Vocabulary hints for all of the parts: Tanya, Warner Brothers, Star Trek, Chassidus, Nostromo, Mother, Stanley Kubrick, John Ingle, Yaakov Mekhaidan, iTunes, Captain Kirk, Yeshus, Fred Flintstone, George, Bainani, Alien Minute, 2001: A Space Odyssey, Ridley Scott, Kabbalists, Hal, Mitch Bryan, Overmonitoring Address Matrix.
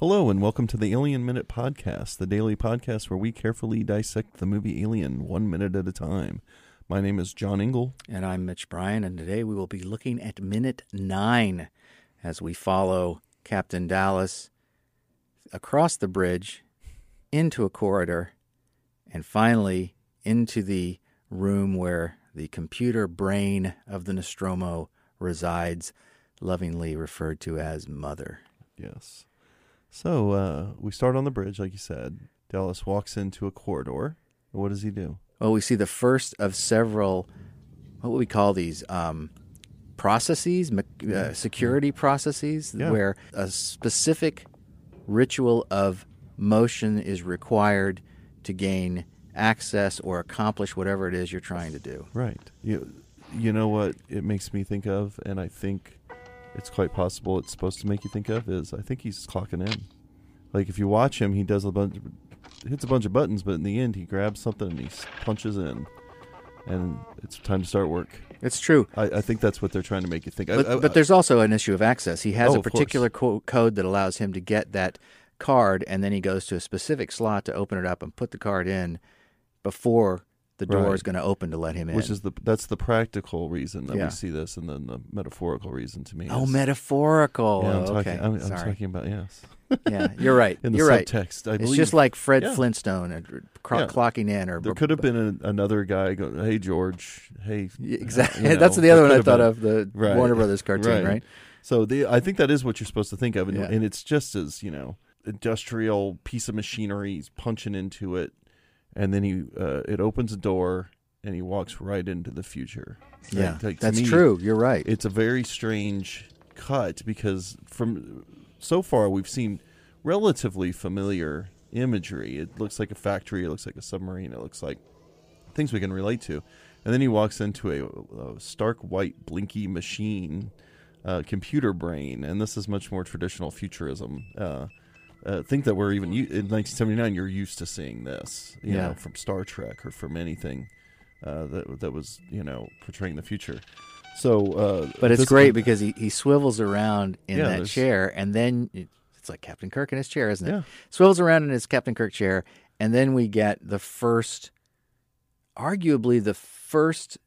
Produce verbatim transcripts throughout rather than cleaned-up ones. Hello and welcome to the Alien Minute podcast, the daily podcast where we carefully dissect the movie Alien one minute at a time. My name is John Ingle. And I'm Mitch Bryan, and today we will be looking at minute nine as we follow Captain Dallas across the bridge, into a corridor, and finally into the room where the computer brain of the Nostromo resides, lovingly referred to as Mother. Yes. So uh, we start on the bridge, like you said. Dallas walks into a corridor. What does he do? Well, we see the first of several, what would we call these, um, processes, uh, security processes, yeah. where a specific ritual of motion is required to gain access or accomplish whatever it is you're trying to do. Right. You, you know what it makes me think of, and I think it's quite possible it's supposed to make you think of, is I think he's clocking in. Like, if you watch him, he does a bunch, of, hits a bunch of buttons, but in the end, he grabs something and he punches in, and it's time to start work. It's true. I, I think that's what they're trying to make you think. But, I, I, but there's also an issue of access. He has oh, a particular co- code that allows him to get that card, and then he goes to a specific slot to open it up and put the card in before the door right. is going to open to let him in. Which is the that's the practical reason that yeah. we see this, and then the metaphorical reason to me. Is, oh, metaphorical. Yeah, I'm talking, okay, I'm, I'm talking about yes. yeah, you're right. In the you're subtext, right. I believe it's just like Fred yeah. Flintstone and cro- yeah. clocking in, or there could have been a, another guy going, "Hey George, hey." Exactly. You know, that's the other one I thought been, of the right. Warner Brothers cartoon, right? right? So the I think that is what you're supposed to think of, and, yeah. and it's just as you know, industrial piece of machinery, he's punching into it. And then he, uh, it opens a door, and he walks right into the future. Yeah, and, like, that's me, true. You're right. It's a very strange cut because from so far we've seen relatively familiar imagery. It looks like a factory. It looks like a submarine. It looks like things we can relate to. And then he walks into a, a stark white blinky machine, uh, computer brain, and this is much more traditional futurism. Uh, Uh, think that we're even, in nineteen seventy-nine, you're used to seeing this, you yeah. know, from Star Trek or from anything uh, that that was, you know, portraying the future. So, uh, But it's great one, because he, he swivels around in yeah, that chair, and then, it, it's like Captain Kirk in his chair, isn't it? Yeah. Swivels around in his Captain Kirk chair, and then we get the first, arguably the first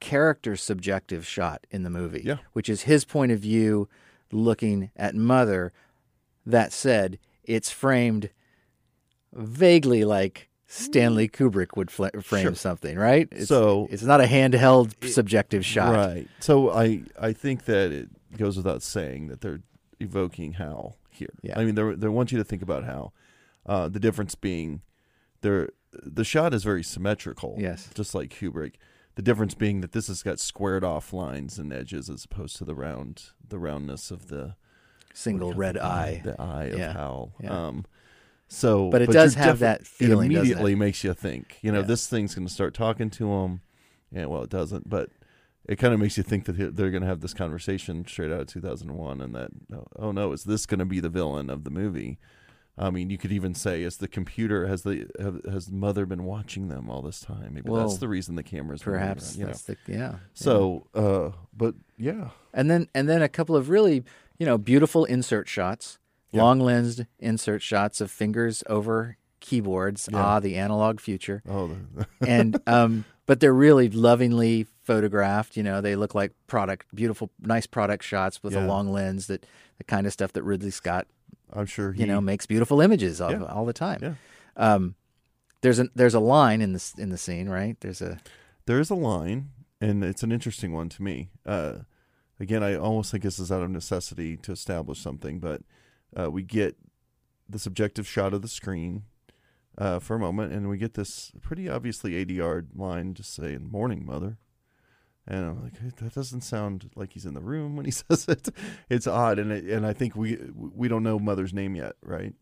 character subjective shot in the movie, yeah. which is his point of view looking at Mother. That said, it's framed vaguely like Stanley Kubrick would fl- frame sure. something, right? It's, so it's not a handheld it, subjective shot, right? So I, I think that it goes without saying that they're evoking Hal here. Yeah. I mean, they they want you to think about Hal. Uh, the difference being, there the shot is very symmetrical, yes, just like Kubrick. The difference being that this has got squared off lines and edges as opposed to the round the roundness of the. Single red eye. The eye of yeah. Hal. Yeah. Um, so, but it but does have defi- that feeling. It immediately doesn't it? Makes you think. You know, yeah. this thing's going to start talking to him. Yeah, well, it doesn't, but it kind of makes you think that they're going to have this conversation straight out of two thousand one, and that, oh no, is this going to be the villain of the movie? I mean, you could even say, is the computer has the have, has Mother been watching them all this time? Maybe well, that's the reason the cameras. Perhaps around, you that's know. The yeah. So, yeah. Uh, but yeah, and then and then a couple of really. You know, beautiful insert shots, yeah. long-lensed insert shots of fingers over keyboards. Yeah. Ah, the analog future. Oh, and um, but they're really lovingly photographed. You know, they look like product, beautiful, nice product shots with yeah. a long lens. That the kind of stuff that Ridley Scott, I'm sure, he, you know, makes beautiful images of yeah. all the time. Yeah. Um, there's a there's a line in the in the scene, right? There's a there is a line, and it's an interesting one to me. Uh, Again, I almost think this is out of necessity to establish something, but uh, we get the subjective shot of the screen uh, for a moment, and we get this pretty obviously eighty-yard line just saying, "Morning, Mother." And I'm like, hey, that doesn't sound like he's in the room when he says it. It's odd, and it, and I think we we don't know Mother's name yet, right?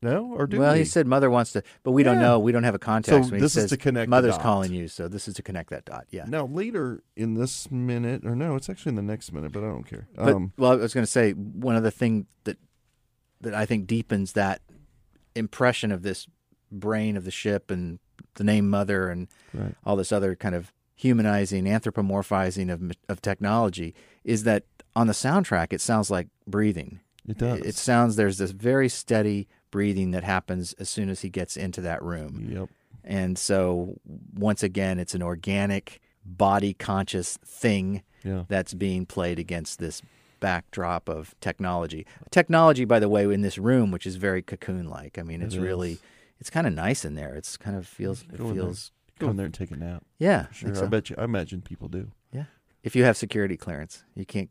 No, or do well, we? Well, he said Mother wants to, but we yeah. don't know. We don't have a context. So this says, is to connect. Mother's the dot. Calling you, so this is to connect that dot. Yeah. Now later in this minute, or no, it's actually in the next minute, but I don't care. But, um, well, I was going to say one other thing that that I think deepens that impression of this brain of the ship and the name Mother and right. all this other kind of humanizing, anthropomorphizing of of technology is that on the soundtrack it sounds like breathing. It does. It, it sounds there's this very steady breathing that happens as soon as he gets into that room. Yep. And so once again, it's an organic, body-conscious thing yeah. that's being played against this backdrop of technology. Technology, by the way, in this room, which is very cocoon-like. I mean, it's it really, it's kind of nice in there. It's kind of feels, it go feels. There. Go com- in there and take a nap. Yeah. Sure. So. I bet you, I imagine people do. Yeah. If you have security clearance, you can't,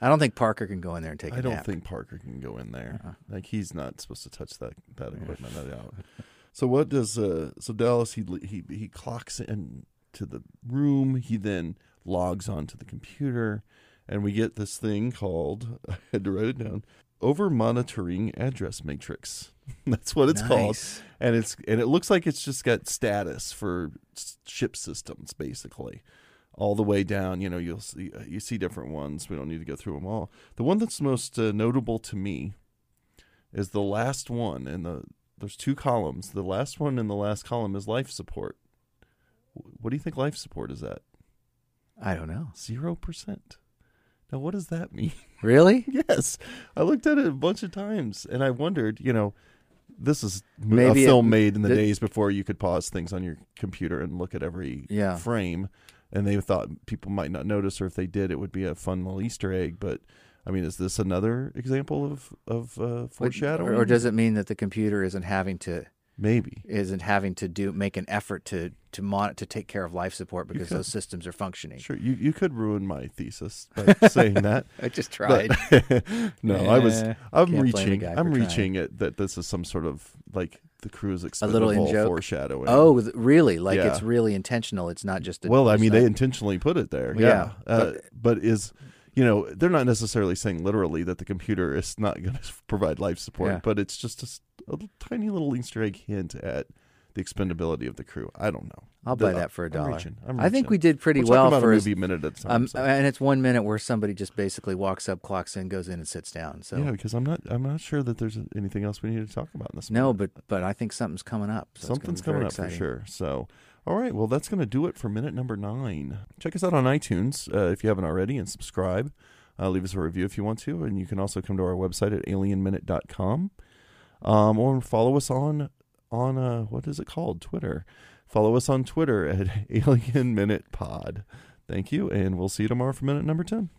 I don't think Parker can go in there and take I a nap. I don't think Parker can go in there. Uh-huh. Like, he's not supposed to touch that, that equipment out. So what does, uh, so Dallas, he, he, he clocks in to the room. He then logs onto the computer. And we get this thing called, I had to write it down, Overmonitoring Address Matrix. That's what it's nice. called. And it's and it looks like it's just got status for ship systems, basically. All the way down, you know, you'll see, you see different ones. We don't need to go through them all. The one that's most uh, notable to me is the last one. And the there's two columns. The last one in the last column is life support. What do you think life support is at? I don't know. Zero percent. Now, what does that mean? Really? Yes. I looked at it a bunch of times, and I wondered, you know, this is Maybe a film it, made in the it, days before you could pause things on your computer and look at every yeah. frame, and they thought people might not notice, or if they did, it would be a fun little Easter egg. But, I mean, is this another example of, of uh, foreshadowing? Or, or does it mean that the computer isn't having to... Maybe isn't having to do make an effort to to mon- to take care of life support because those systems are functioning. Sure, you you could ruin my thesis by saying that. I just tried. But, no, yeah, I was. I'm reaching. I'm reaching trying. it that this is some sort of like the crew's expendable foreshadowing. Oh, really? Like yeah. it's really intentional. It's not just. A, well, I mean, not... they intentionally put it there. Well, yeah, yeah. Uh, but... but is. You know, they're not necessarily saying literally that the computer is not going to provide life support, yeah. but it's just a, a tiny little Easter egg hint at the expendability of the crew. I don't know. I'll buy the, that for a dollar. I'm reaching, I'm reaching. I think we did pretty we'll well. Talk about for a movie a minute at a time. Um, so. And it's one minute where somebody just basically walks up, clocks in, goes in, and sits down. So yeah, because I'm not, I'm not sure that there's anything else we need to talk about in this. No, minute. but but I think something's coming up. So something's coming up exciting. for sure. So. All right, well, that's going to do it for minute number nine. Check us out on iTunes uh, if you haven't already, and subscribe. Uh, leave us a review if you want to, and you can also come to our website at alien minute dot com, um, or follow us on, on uh, what is it called, Twitter. Follow us on Twitter at Alien Minute Pod. Thank you, and we'll see you tomorrow for minute number ten.